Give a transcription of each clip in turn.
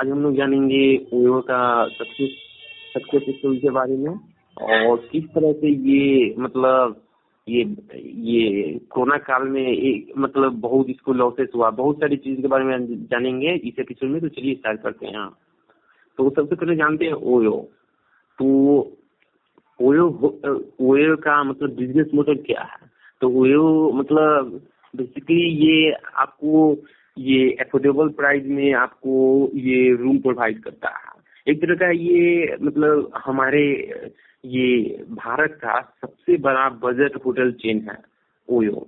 आज हम लोग जानेंगे ओयो का सक्सेस स्टोरी के बारे में और किस तरह से ये मतलब ये कोरोना काल में एक मतलब बहुत इसको लॉसेस हुआ, बहुत सारी चीज के बारे में जानेंगे इस एपिसोड में। तो चलिए स्टार्ट करते हैं। तो सबसे पहले जानते हैं ओयो। तो ओयो का मतलब बिजनेस मॉडल क्या है? तो ओयो मतलब बेसिकली ये आपको ये एफोर्डेबल प्राइस में आपको ये रूम प्रोवाइड करता है। एक तरह का ये मतलब हमारे ये भारत का सबसे बड़ा बजट होटल चेन है ओयो।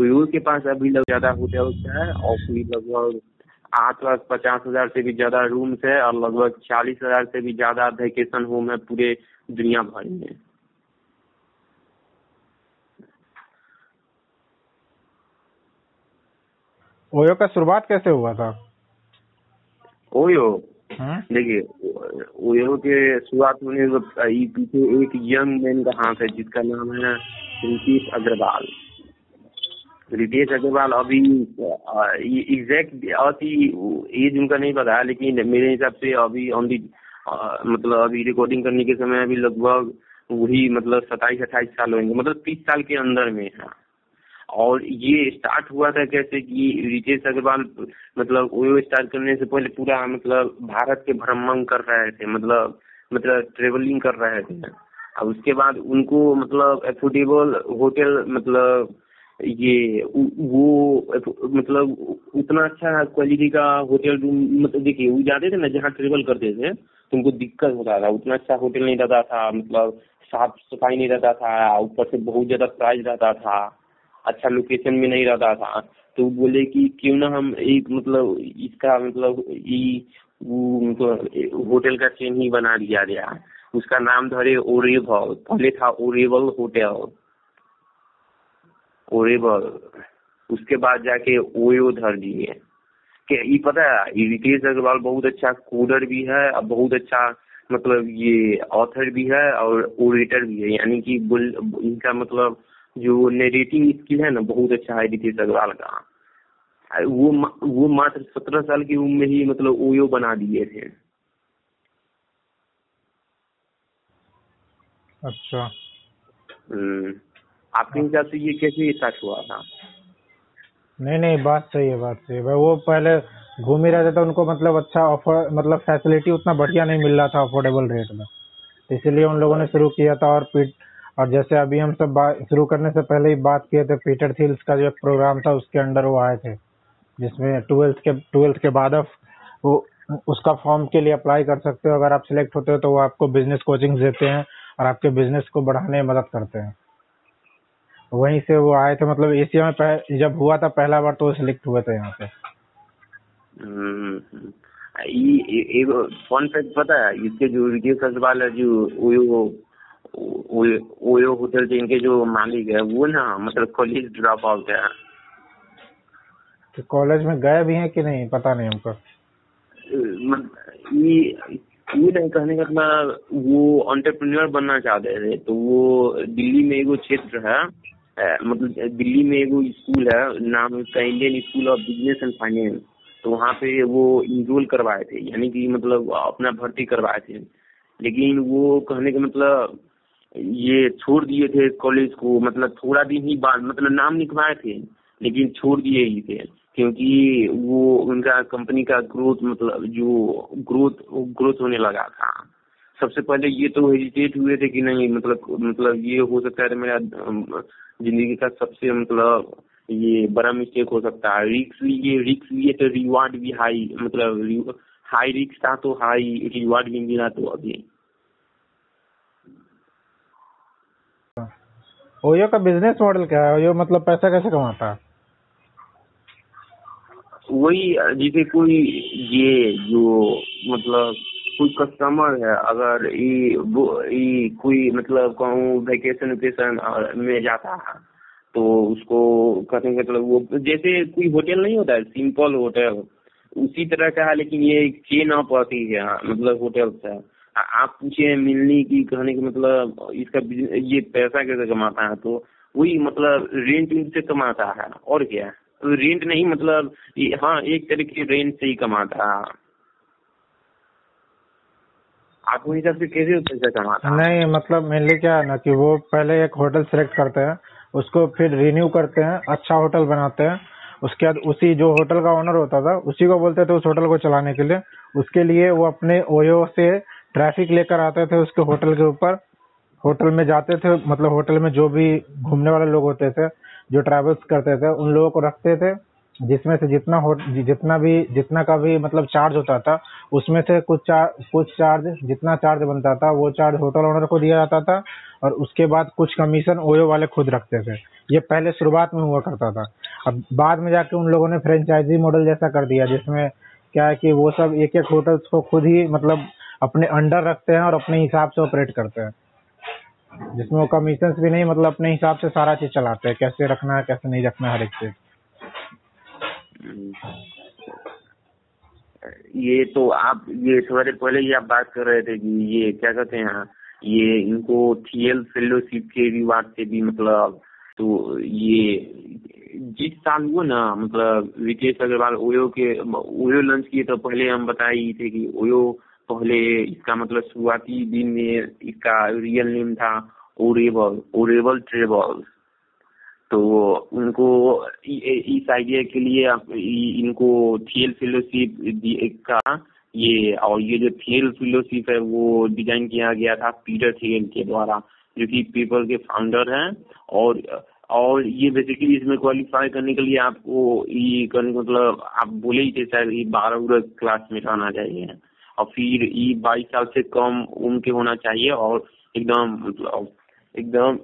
ओयो के पास अभी लग ज्यादा होटल है और कोई लगभग 8,50,000 से भी ज्यादा रूम्स है और लगभग 40,000 से भी ज्यादा वेकेशन होम है पूरे दुनिया भर में। ओयो का शुरुआत कैसे हुआ था? ओयो देखिए, ओयो के शुरुआत होने पीछे एक यंग मैन का हाथ है जिसका नाम है रितेश अग्रवाल। रितेश अग्रवाल अभी एग्जैक्ट एज उनका नहीं पता, लेकिन मेरे हिसाब से अभी ऑन दी मतलब अभी रिकॉर्डिंग करने के समय अभी लगभग वही मतलब 27-28 साल होंगे, मतलब 30 साल के अंदर में है। और ये स्टार्ट हुआ था कैसे कि रितेश अग्रवाल मतलब ओयो स्टार्ट करने से पहले पूरा मतलब भारत के भ्रमण कर रहे थे, मतलब ट्रेवलिंग कर रहे थे। अब उसके बाद उनको मतलब एफोर्डेबल होटल मतलब ये वो मतलब उतना अच्छा क्वालिटी का होटल रूम मतलब देखिए वो जाते थे ना जहाँ ट्रेवल करते थे तो उनको दिक्कत होता था, उतना अच्छा होटल नहीं रहता था, मतलब साफ सफाई नहीं रहता था, ऊपर से बहुत ज्यादा प्राइस रहता था, अच्छा लोकेशन में नहीं रहता था। तो बोले कि क्यों ना हम एक मतलब इसका मतलब होटल का चेन ही बना दिया गया, उसका नाम धरे ओरेवल। पहले था ओरेवल होटल, ओरेवल, उसके बाद जाके ओयो धर दिए। ये पता है रितेश अग्रवाल बहुत अच्छा कोडर भी है और बहुत अच्छा मतलब ये ऑथर भी है और ओरेटर भी है, यानी कि इनका मतलब जो नेरेटिंग स्किल है ना बहुत अच्छा है रितेश अग्रवाल का। वो मात्र 17 साल की उम्र में ही मतलब ओयो बना दिए थे। अच्छा, आपके हिसाब से ये कैसे स्टार्ट हुआ था? नहीं, बात सही है। वो पहले घूम ही रहे थे तो उनको मतलब अच्छा ऑफर मतलब फैसिलिटी उतना बढ़िया नहीं मिल रहा था अफोर्डेबल रेट में, इसीलिए उन लोगों ने शुरू किया था। और जैसे अभी हम सब शुरू करने से पहले ही बात किए थे, पीटर थील्स का जो प्रोग्राम था उसके अंडर वो आए थे, जिसमें ट्वेल्थ के बाद आप उसका फॉर्म के लिए अप्लाई कर सकते हो। अगर आप सिलेक्ट होते हो तो वो आपको बिजनेस कोचिंग देते हैं और आपके बिजनेस को बढ़ाने में मदद करते हैं। वहीं से वो आए थे, मतलब एशिया में जब हुआ था पहला बार तो वो सिलेक्ट हुए थे यहाँ पे। ये फन फैक्ट पता है, इसके जो रितेश अग्रवाल है जो ओयो होटल जिनके जो मालिक है वो ना मतलब कॉलेज ड्रॉप आउट है। तो कॉलेज में गए भी हैं कि नहीं पता नहीं हमको, ये नहीं कहने का मतलब वो एंटरप्रेन्योर बनना चाहते थे। तो वो दिल्ली में एगो क्षेत्र है, मतलब दिल्ली में एगो स्कूल है, नाम उसका Indian school of business and finance. तो वहाँ पे वो इनरोल करवाए थे, यानी कि मतलब अपना भर्ती करवाए थे, लेकिन वो कहने का मतलब ये छोड़ दिए थे कॉलेज को, मतलब थोड़ा दिन ही बाद मतलब नाम लिखवाए थे लेकिन छोड़ दिए ही थे, क्योंकि वो उनका कंपनी का ग्रोथ मतलब जो ग्रोथ होने लगा था। सबसे पहले ये तो हेजिटेट हुए थे कि नहीं मतलब ये हो सकता है मेरा जिंदगी का सबसे मतलब ये बड़ा मिस्टेक हो सकता है, रिस्क लिए तो रिवार्ड भी हाई, मतलब हाई रिस्क था तो हाई रिवार्ड भी मिला। तो अभी ओयो का बिजनेस मॉडल क्या है? ओयो मतलब पैसा कैसे कमाता है? वही जैसे कोई ये जो मतलब कोई कस्टमर है, अगर ये कोई मतलब कहूँ वेकेशन में जाता है तो उसको कहते हैं मतलब वो जैसे कोई होटल नहीं होता है, सिंपल होटल उसी तरह का है, लेकिन ये चेन ऑफ आती है मतलब होटल है। आप पूछे मिलने की कहने के मतलब इसका ये पैसा कैसे कमाता है, तो वही मतलब रेंट से कमाता है और क्या, तो रेंट नहीं मतलब हाँ एक तरह के रेंट से ही कमाता है। आपको हिसाब से कैसे पैसा कमाता? नहीं मतलब मेनली क्या है ना कि वो पहले एक होटल सिलेक्ट करते हैं, उसको फिर रिन्यू करते हैं, अच्छा होटल बनाते हैं, उसके बाद उसी जो होटल का ओनर होता था उसी को बोलते थे उस होटल को चलाने के लिए। उसके लिए वो अपने ओयो से ट्रैफिक लेकर आते थे उसके होटल के ऊपर, होटल में जाते थे, मतलब होटल में जो भी घूमने वाले लोग होते थे जो ट्रैवल्स करते थे उन लोगों को रखते थे, जिसमें से जितना का भी मतलब चार्ज होता था उसमें से कुछ चार्ज जितना चार्ज बनता था वो चार्ज होटल ओनर को दिया जाता था और उसके बाद कुछ कमीशन ओयो वाले खुद रखते थे। ये पहले शुरुआत में हुआ करता था। अब बाद में जाके उन लोगों ने फ्रेंचाइजी मॉडल जैसा कर दिया जिसमें क्या है कि वो सब एक एक होटल को खुद ही मतलब अपने अंडर रखते हैं और अपने हिसाब से ऑपरेट करते हैं, जिसमें वो कमीशंस भी नहीं, मतलब अपने हिसाब से सारा चीज चलाते हैं, कैसे रखना है कैसे नहीं रखना हर एक चीज। ये तो आप ये थोड़े पहले ही आप बात कर रहे थे कि ये क्या कहते हैं ये इनको थियल फेलोशिप के रिवार्ड से भी मतलब, तो ये जिस साल वो ना मतलब रितेश अग्रवाल ओयो लॉन्च किए तो पहले हम बताए थे कि ओयो पहले इसका मतलब शुरुआती दिन में इसका रियल नेम था ओरेबल ट्रेवल्स। तो उनको इस आइडिया के लिए इनको थियल फेलोशिप का ये, और ये जो थियल फेलोशिप है वो डिजाइन किया गया था पीटर थियल के द्वारा जो कि पेपर के फाउंडर हैं। और ये बेसिकली इसमें क्वालिफाई करने के लिए आपको ये करने का मतलब आप बोले ही थे शायद ये 12 क्लास में रहना चाहिए और फिर ये 22 साल से कम उम्र के होना चाहिए और एकदम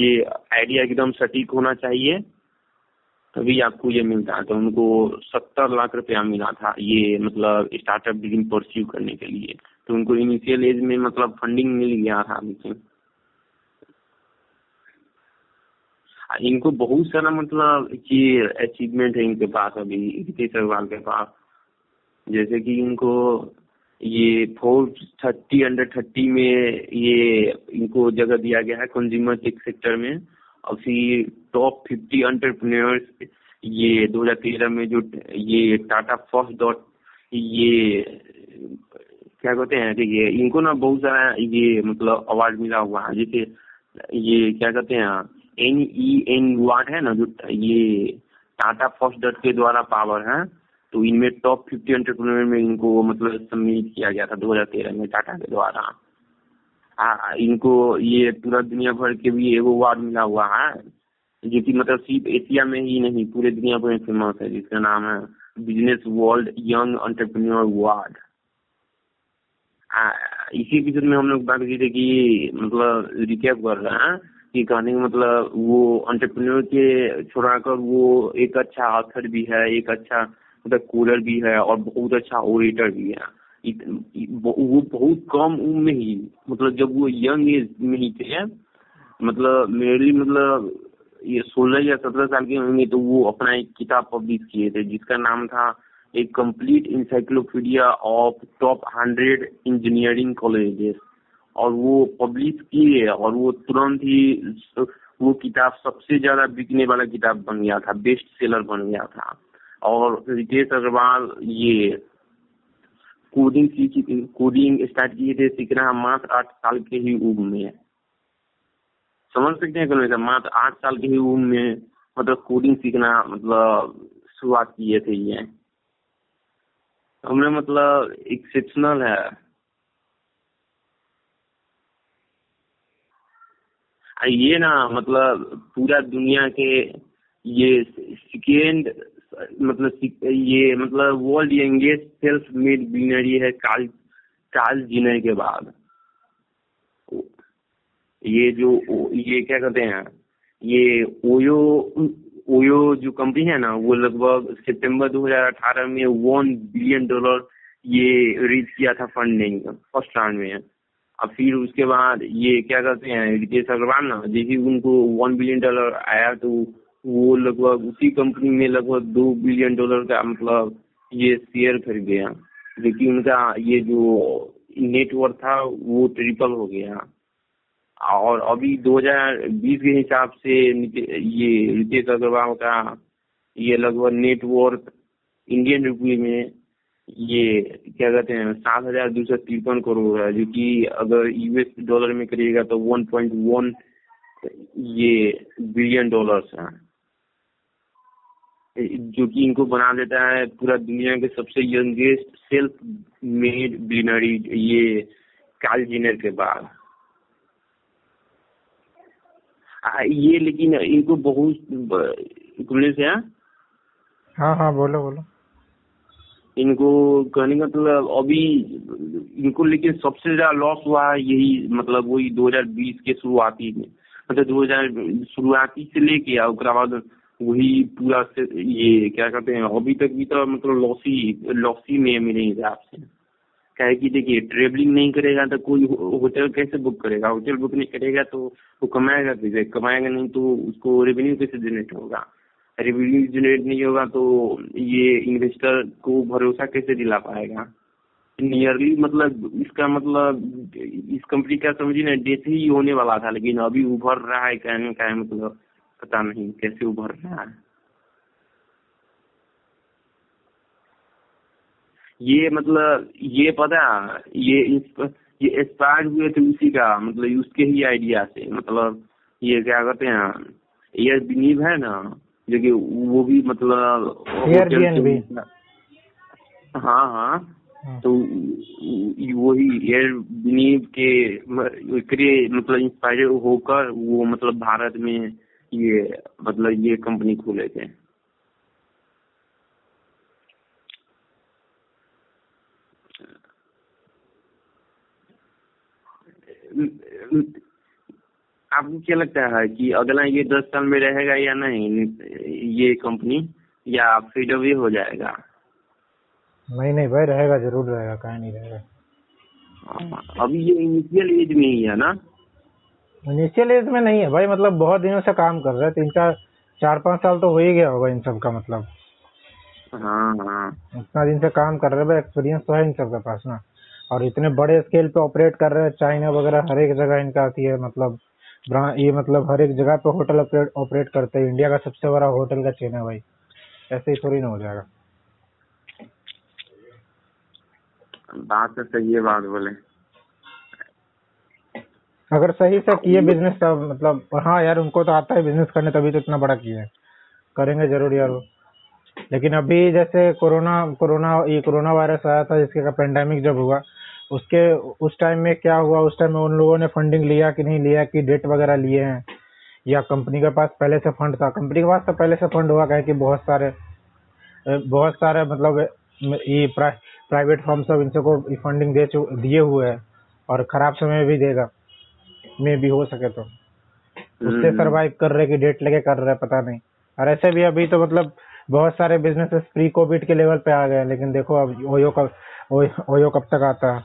ये आइडिया एकदम सटीक होना चाहिए तभी आपको ये मिलता है। तो उनको 70 लाख रुपया मिला था ये मतलब स्टार्टअप बिजनेस परस्यू करने के लिए। तो उनको इनिशियल एज में मतलब फंडिंग मिल गया था। इनको बहुत सारा मतलब ये अचीवमेंट है इनके पास अभी रितेश अग्रवाल के पास, जैसे कि इनको ये 430 under 30 में ये इनको जगह दिया गया है कंज्यूमर टेक सेक्टर में। और फिर टॉप 50 एंटरप्रेन्योर्स ये 2013 में जो ये टाटा फर्स्ट डॉट ये क्या कहते हैं देखिए इनको ना बहुत सारा ये मतलब अवार्ड मिला हुआ है, जैसे ये क्या कहते हैं NEN अवार्ड है ना जो ये टाटा फर्स्ट डॉट के द्वारा पावर है। तो इनमें टॉप 50 एंटरप्रेन्योर में इनको मतलब सम्मिलित किया गया था 2013 में टाटा के द्वारा। इनको ये पूरा दुनिया भर के भी एगो अवार्ड मिला हुआ है जो कि मतलब सिर्फ एशिया में ही नहीं पूरे दुनिया भर में फेमस है, जिसका नाम है business world young entrepreneur award. इसी एपिसोड में हम लोग बात की थी कि मतलब रिकैप कर रहे हैं कि कहने का मतलब वो एंटरप्रेन्योर के छोड़ाकर वो एक अच्छा ऑथर भी है, एक अच्छा मतलब कोडर भी है और बहुत अच्छा ओरेटर भी है। वो बहुत कम उम्र में ही मतलब जब वो यंग एज में ही थे मतलब मेरी मतलब ये 16 या 17 साल के होंगे तो वो अपना एक किताब पब्लिश किए थे जिसका नाम था a complete encyclopedia of top 100 engineering colleges. और वो पब्लिश किए और वो तुरंत ही वो किताब सबसे ज्यादा बिकने वाला किताब बन गया था, बेस्ट सेलर बन गया था। और रितेश अग्रवाल ये कोडिंग स्टार्ट किए थे सीखना मात्र 8 साल के ही उम्र में, समझ सकते हैं मात्र 8 साल के ही उम्र में मतलब कोडिंग सीखना मतलब शुरुआत किए थे। ये हमने मतलब एक्सेप्शनल है। ये ना मतलब पूरा दुनिया के ये सेकेंड मतलब ये मतलब world youngest self made billionaire है चार्ल्स जिनर के बाद। ये जो ये क्या कहते हैं ये ओयो जो कंपनी है ना वो लगभग सितंबर 2018 में $1 बिलियन ये रीच किया था फंडिंग फर्स्ट राउंड में। और फिर उसके बाद ये क्या कहते हैं रितेश अग्रवाल ना जैसे उनको $1 बिलियन आया तो वो लगभग उसी कंपनी में लगभग $2 बिलियन का मतलब ये शेयर खरीद गया, लेकिन उनका ये जो नेटवर्क था वो ट्रिपल हो गया। और अभी 2020 के हिसाब से ये रितेश अग्रवाल का ये लगभग नेटवर्क इंडियन रुपये में ये क्या कहते हैं 7,253 करोड़ है, जो कि अगर यूएस डॉलर में करिएगा तो 1.1 ये बिलियन डॉलर्स है, जो कि इनको बना देता है पूरा दुनिया के सबसे यंगेस्ट सेल्फ मेड बिलियनरी ये कार्ल जीनर के बाद। ये लेकिन इनको बहुत हाँ बोलो इनको कहने का मतलब अभी इनको लेकिन सबसे ज्यादा लॉस हुआ है यही मतलब वही 2020 के शुरुआती में, मतलब 2000 शुरुआती से लेके उसके बाद वही पूरा से ये क्या कहते हैं अभी तक भी तो मतलब लॉसी में मेरे हिसाब से। क्या है कि देखिए ट्रेवलिंग नहीं करेगा तो कोई होटल कैसे बुक करेगा, होटल बुक नहीं करेगा तो वो कमाएगा कैसे, कमाएगा नहीं तो उसको रेवेन्यू कैसे जनरेट होगा, रेवेन्यू जनरेट नहीं होगा तो ये इन्वेस्टर को भरोसा कैसे दिला पाएगा। नियरली मतलब इसका मतलब इस कंपनी का समझिए ना डेथ ही होने वाला था, लेकिन अभी उभर रहा है कहने का मतलब पता नहीं कैसे उभर रहा है। ये मतलब ये पता ये एक्सपायर हुए थे उसी का मतलब उसके ही आइडिया से, मतलब ये क्या कहते हैं एयर बीनीव है ना, जो कि वो भी मतलब हाँ तो वही एयर बीनीव के मतलब इंस्पायर होकर वो मतलब भारत में ये मतलब ये कंपनी खोले थे। आपको क्या लगता है कि अगला ये 10 साल में रहेगा या नहीं ये कंपनी, या फेड अवे हो जाएगा? नहीं भाई रहेगा, जरूर रहेगा, कहाँ नहीं रहेगा। अभी ये इनिशियल एज में ही है ना? इनिशियल एज में नहीं है भाई, मतलब बहुत दिनों से काम कर रहा है, 3-4-5 साल तो हो ही गया होगा इन सब का, मतलब हाँ इतना दिन से काम कर रहे भाई, एक्सपीरियंस तो है इन सब के पास ना, और इतने बड़े स्केल पे ऑपरेट कर रहे हैं, चाइना वगैरह हर एक जगह इनका आती है, मतलब ये मतलब हर एक जगह पे होटल ऑपरेट करते हैं, इंडिया का सबसे बड़ा होटल का चेन है भाई, ऐसे ही थोड़ी ना हो जाएगा। बात तो सही है, बात बोले अगर सही से किए बिजनेस तब मतलब हाँ यार उनको तो आता है बिजनेस करने, तभी तो इतना बड़ा किया है, करेंगे जरूर यार वो। लेकिन अभी जैसे कोरोना वायरस आया था, जिसके का पेंडेमिक जब हुआ उसके उस टाइम में क्या हुआ, उस टाइम में उन लोगों ने फंडिंग लिया कि नहीं लिया, कि डेट वगैरह लिए हैं, या कंपनी के पास पहले से फंड था, कंपनी के पास तो पहले से फंड हुआ, कहे कि बहुत सारे मतलब ये प्राइवेट फर्म सब इनसे को फंडिंग दिए हुए है और खराब समय भी देगा में भी हो सके तो उससे सरवाइव कर रहे कि डेट लेके कर रहे पता नहीं। और ऐसे भी अभी तो मतलब बहुत सारे बिजनेसेस प्री कोविड के लेवल पे आ गए, लेकिन देखो अब ओयो कब तक आता है।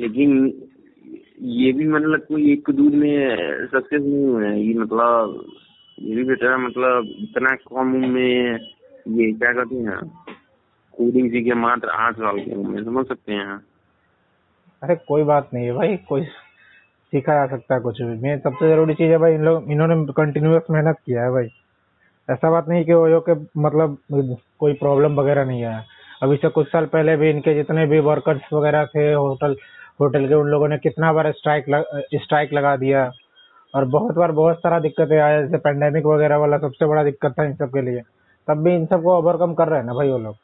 लेकिन ये भी मतलब कोई एक दूध में सक्सेस नहीं हुए हैं, ये मतलब ये भी बेटा मतलब इतना कम उम्र में ये क्या कहते हैं कोडिंग सीखे मात्र 8 साल की उम्र में, समझ सकते हैं। अरे कोई बात नहीं है भाई, कोई सीखा जा सकता है कुछ भी, मैं सबसे जरूरी चीज है भाई इन्होंने कंटिन्यूअस मेहनत किया है भाई, ऐसा बात नहीं कि ओयो के मतलब कोई प्रॉब्लम वगैरह नहीं आया। अभी से कुछ साल पहले भी इनके जितने भी वर्कर्स वगैरह थे होटल के, उन लोगों ने कितना बार स्ट्राइक लगा दिया, और बहुत बार बहुत सारा दिक्कतें आया, जैसे पेंडेमिक वगैरह वाला सबसे बड़ा दिक्कत था इन सब के लिए, तब भी इन सबको ओवरकम कर रहे हैं ना भाई वो लोग।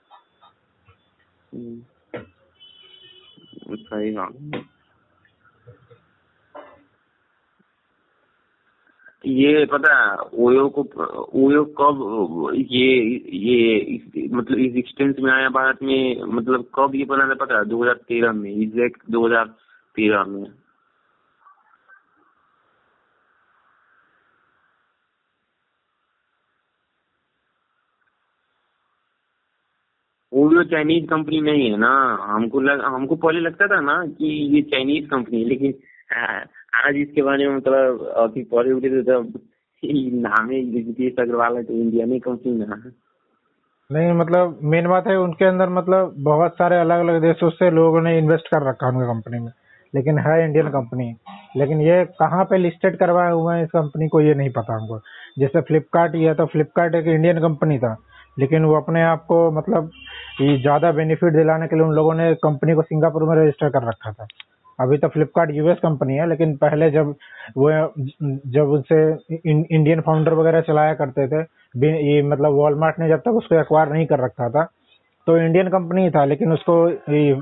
ये पता ओयो कब ये मतलब इस एक्सटेंस में आया भारत में, मतलब कब ये बना था पता है? 2013 में, एग्जैक्ट 2013 में। ओयो चाइनीज कंपनी नहीं है ना, हमको पहले लगता था ना कि ये चाइनीज कंपनी, लेकिन आज इसके बारे में मतलब अभी पढ़े उठे तो नाम है रितेश अग्रवाल है तो इंडिया में कंपनी ना नहीं, मतलब मेन बात है उनके अंदर मतलब बहुत सारे अलग अलग देशों से लोगों ने इन्वेस्ट कर रखा है उनकी कंपनी में, लेकिन है इंडियन कंपनी, लेकिन ये कहाँ पे लिस्टेड करवाए हुए हैं इस कंपनी को ये नहीं पता हमको। जैसे फ्लिपकार्ट ये, तो फ्लिपकार्ट एक इंडियन कंपनी था, लेकिन वो अपने आप को मतलब ज़्यादा बेनिफिट दिलाने के लिए उन लोगों ने कंपनी को सिंगापुर में रजिस्टर कर रखा था। अभी तो फ्लिपकार्ट यूएस कंपनी है, लेकिन पहले जब उनसे इंडियन फाउंडर वगैरह चलाया करते थे, ये मतलब वॉलमार्ट ने जब तक उसको एक्वायर नहीं कर रखा था तो इंडियन कंपनी था, लेकिन उसको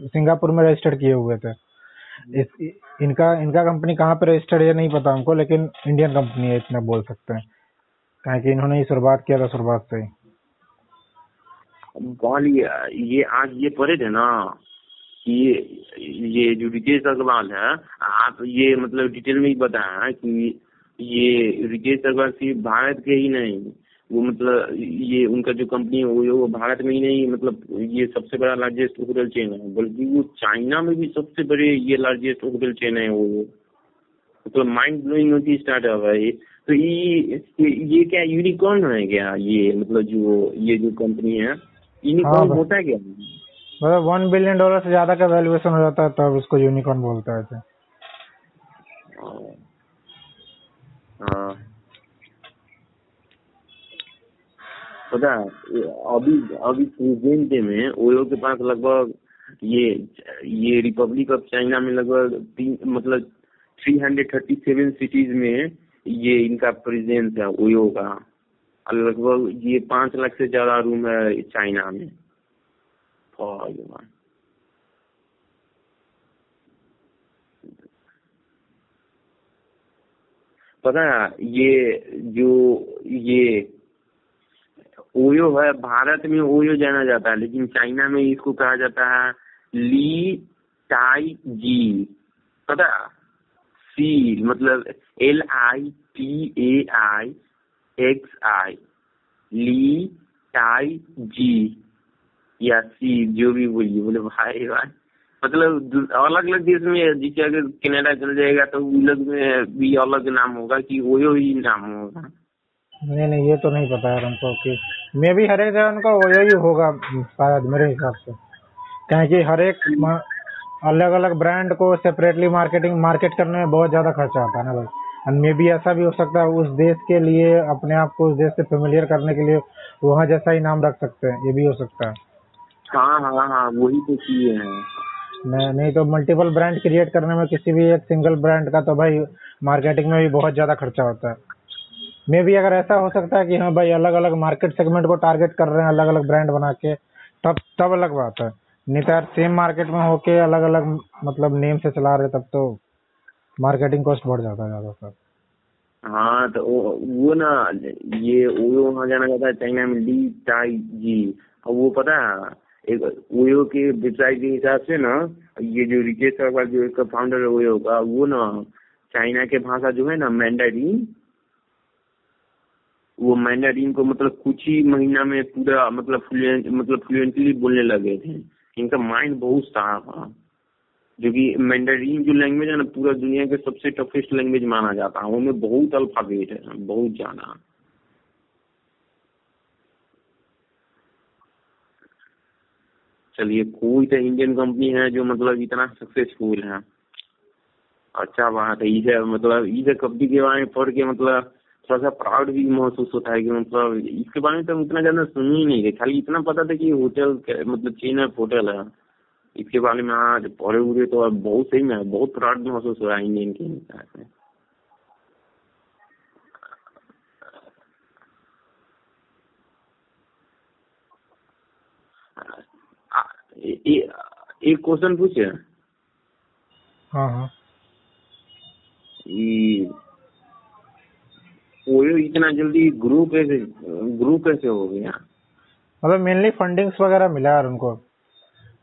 सिंगापुर में रजिस्टर किए हुए थे। इनका कंपनी कहाँ पे रजिस्टर्ड है नहीं पता हमको, लेकिन इंडियन कंपनी है इतना बोल सकते हैं, कहें कि इन्होंने ही शुरुआत किया था शुरुआत से ही। ये आज ये पढ़े थे ना कि ये जो रितेश अग्रवाल है, आप ये मतलब डिटेल में ही बताया कि ये रितेश अग्रवाल सिर्फ भारत के ही नहीं, वो मतलब ये उनका जो कंपनी है वो भारत में ही नहीं, मतलब ये सबसे बड़ा लार्जेस्ट होटल चेन है, बल्कि वो चाइना में भी सबसे बड़े ये लार्जेस्ट होटल चेन है। वो मतलब माइंड ब्लोइंग होती स्टार्टअप है ये। तो ये क्या यूनिकॉर्न है क्या ये, मतलब जो ये जो कंपनी है यूनिकॉर्न होता है क्या? मतलब $1 बिलियन से ज्यादा का वैल्यूएशन हो जाता है तब तो उसको यूनिकॉर्न बोलता है। पता अभी प्रेजेंट डे में ओयो के पास लगभग ये रिपब्लिक ऑफ चाइना में लगभग 337 सिटीज में ये इनका प्रेजेंस है ओयो का, और लगभग ये 5 लाख से ज्यादा रूम है चाइना में। पता है ये जो ये ओयो है, भारत में ओयो जाना जाता है, लेकिन चाइना में इसको कहा जाता है ली टाई जी। पता सी मतलब LITAIXI ली टाई जी या सी जो भी बोलिए। बोले भाई भाई मतलब अलग अलग देश में, जैसे अगर कनाडा चल जाएगा तो अलग में भी अलग नाम होगा कि ओयो ही नाम होगा। नहीं ये तो नहीं पता है हमको कि मैं भी हर एक जगह उनका ओयो ही होगा शायद मेरे हिसाब से, कहें कि हर एक अलग अलग ब्रांड को सेपरेटली मार्केट करने में बहुत ज्यादा खर्चा आता है ना भाई। एंड मे भी ऐसा भी हो सकता है उस देश के लिए अपने आप को उस देश से फेमिलियर करने के लिए वहाँ जैसा ही नाम रख सकते हैं, ये भी हो सकता है। हाँ वही तो किए हैं। नहीं तो मल्टीपल ब्रांड क्रिएट करने में किसी भी एक सिंगल ब्रांड का तो भाई मार्केटिंग में भी बहुत ज्यादा खर्चा होता है। मे भी अगर ऐसा हो सकता है कि हाँ भाई अलग अलग मार्केट सेगमेंट को टारगेट कर रहे हैं अलग अलग ब्रांड बना के, तब अलग बात है। नहीं तो यार सेम मार्केट में होके अलग अलग मतलब नेम से चला रहे तब तो मार्केटिंग कॉस्ट बढ़ जाता है ज्यादातर। हाँ तो वो ना ये वहाँ जाना जाता है चाइना में ली टाई जी। और वो पता है एक ओयो के वेबसाइट के हिसाब से ना, ये जो रितेश अग्रवाल जो इसका फाउंडर है ओयो का, वो ना चाइना के भाषा जो है ना मैंडारिन, वो मैंडारिन को मतलब कुछ ही महीना में पूरा मतलब फ्लुएंटली बोलने लगे थे। इनका माइंड बहुत साफ था, जो कि मैंडारिन जो लैंग्वेज है ना पूरा दुनिया के सबसे टफेस्ट लैंग्वेज माना जाता है, उनमें बहुत अल्फाबेट है बहुत ज्यादा। चलिए कोई तो इंडियन कंपनी है जो मतलब इतना सक्सेसफुल है, अच्छा बात है। इसे मतलब इसे कंपनी के बारे में पढ़ के मतलब थोड़ा सा प्राउड भी महसूस होता है कि मतलब इसके बारे में तो इतना ज्यादा सुन ही नहीं गए, खाली इतना पता था कि होटल मतलब चेन ऑफ होटल है। इसके बारे में आज पढ़े हुए तो बहुत सही में बहुत प्राउड महसूस हो रहा है इंडियन के हिसाब से। एक क्वेश्चन पूछे। हाँ ओयो इतना जल्दी ग्रुप कैसे हो गया? मतलब मेनली फंडिंग्स वगैरह मिला यार उनको।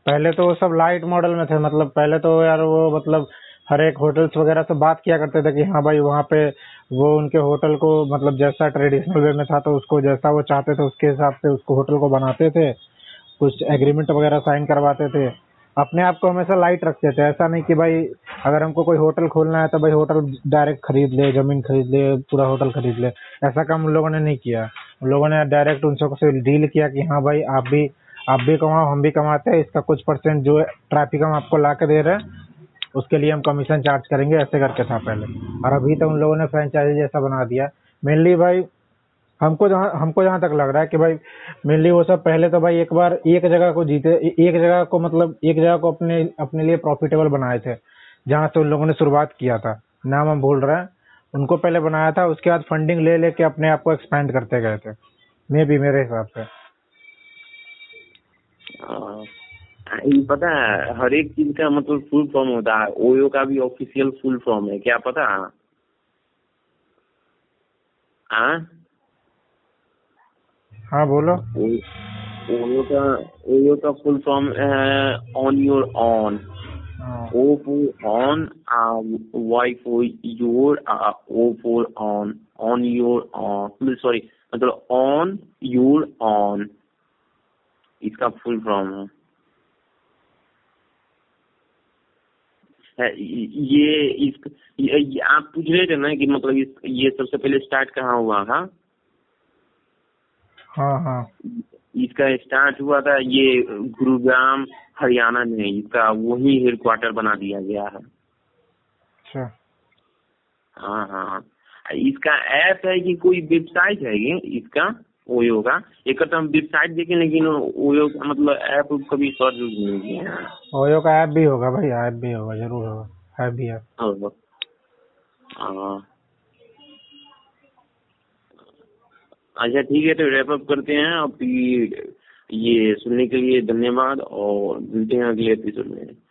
पहले तो वो सब लाइट मॉडल में थे, मतलब पहले तो यार वो मतलब हर एक होटल्स वगैरह से बात किया करते थे कि हाँ भाई वहाँ पे वो उनके होटल को मतलब जैसा ट्रेडिशनल वे में था तो उसको जैसा वो चाहते थे उसके हिसाब से उसको होटल को बनाते थे, कुछ एग्रीमेंट वगैरह साइन करवाते थे, अपने आप को हमेशा लाइट रखते थे। ऐसा नहीं कि भाई अगर हमको कोई होटल खोलना है तो भाई होटल डायरेक्ट खरीद ले, जमीन खरीद ले, पूरा होटल खरीद ले, ऐसा काम उन लोगों ने नहीं किया। उन लोगों ने डायरेक्ट उनसे डील किया कि हाँ भाई आप भी कमाओ हम भी कमाते हैं, इसका कुछ परसेंट जो ट्रैफिक हम आपको ला के दे रहे हैं उसके लिए हम कमीशन चार्ज करेंगे, ऐसे करके था पहले। और अभी तो उन लोगों ने फ्रेंचाइजी जैसा बना दिया। मेनली भाई हमको जहाँ तक लग रहा है कि भाई मेनली वो सब पहले तो भाई एक जगह को अपने लिए प्रॉफिटेबल बनाए थे, जहाँ से उन लोगों ने शुरुआत किया था, नाम हम भूल रहे हैं, उनको पहले बनाया था। उसके बाद फंडिंग ले लेके अपने आप को एक्सपेंड करते गए थे, मे भी मेरे हिसाब से। पता हर एक चीज का मतलब फुल फॉर्म होता है। ओयो का भी ऑफिशियल फुल फॉर्म है क्या पता? हाँ बोलो। ओयो का full form on your own, O for on, Y for your, O for on your on, sorry, मतलब on your on, इसका फुल फॉर्म है ये। आप पूछ रहे थे ना कि मतलब ये सबसे पहले स्टार्ट कहाँ हुआ था? हाँ, इसका स्टार्ट हुआ था ये गुरुग्राम हरियाणा में, इसका वही हेड क्वार्टर बना दिया गया है। अच्छा। हाँ, इसका ऐप है कि कोई वेबसाइट है ये, इसका ओयो का? एक तो हम वेबसाइट देखें, लेकिन ओयो का मतलब ऐप कभी सर्च नहीं किया। ओयो का ऐप भी होगा भाई, ऐप भी होगा, जरूर होगा, ऐप भी है। अच्छा ठीक है, तो रैप अप करते हैं आप। ये सुनने के लिए धन्यवाद और मिलते हैं अगले एपिसोड में।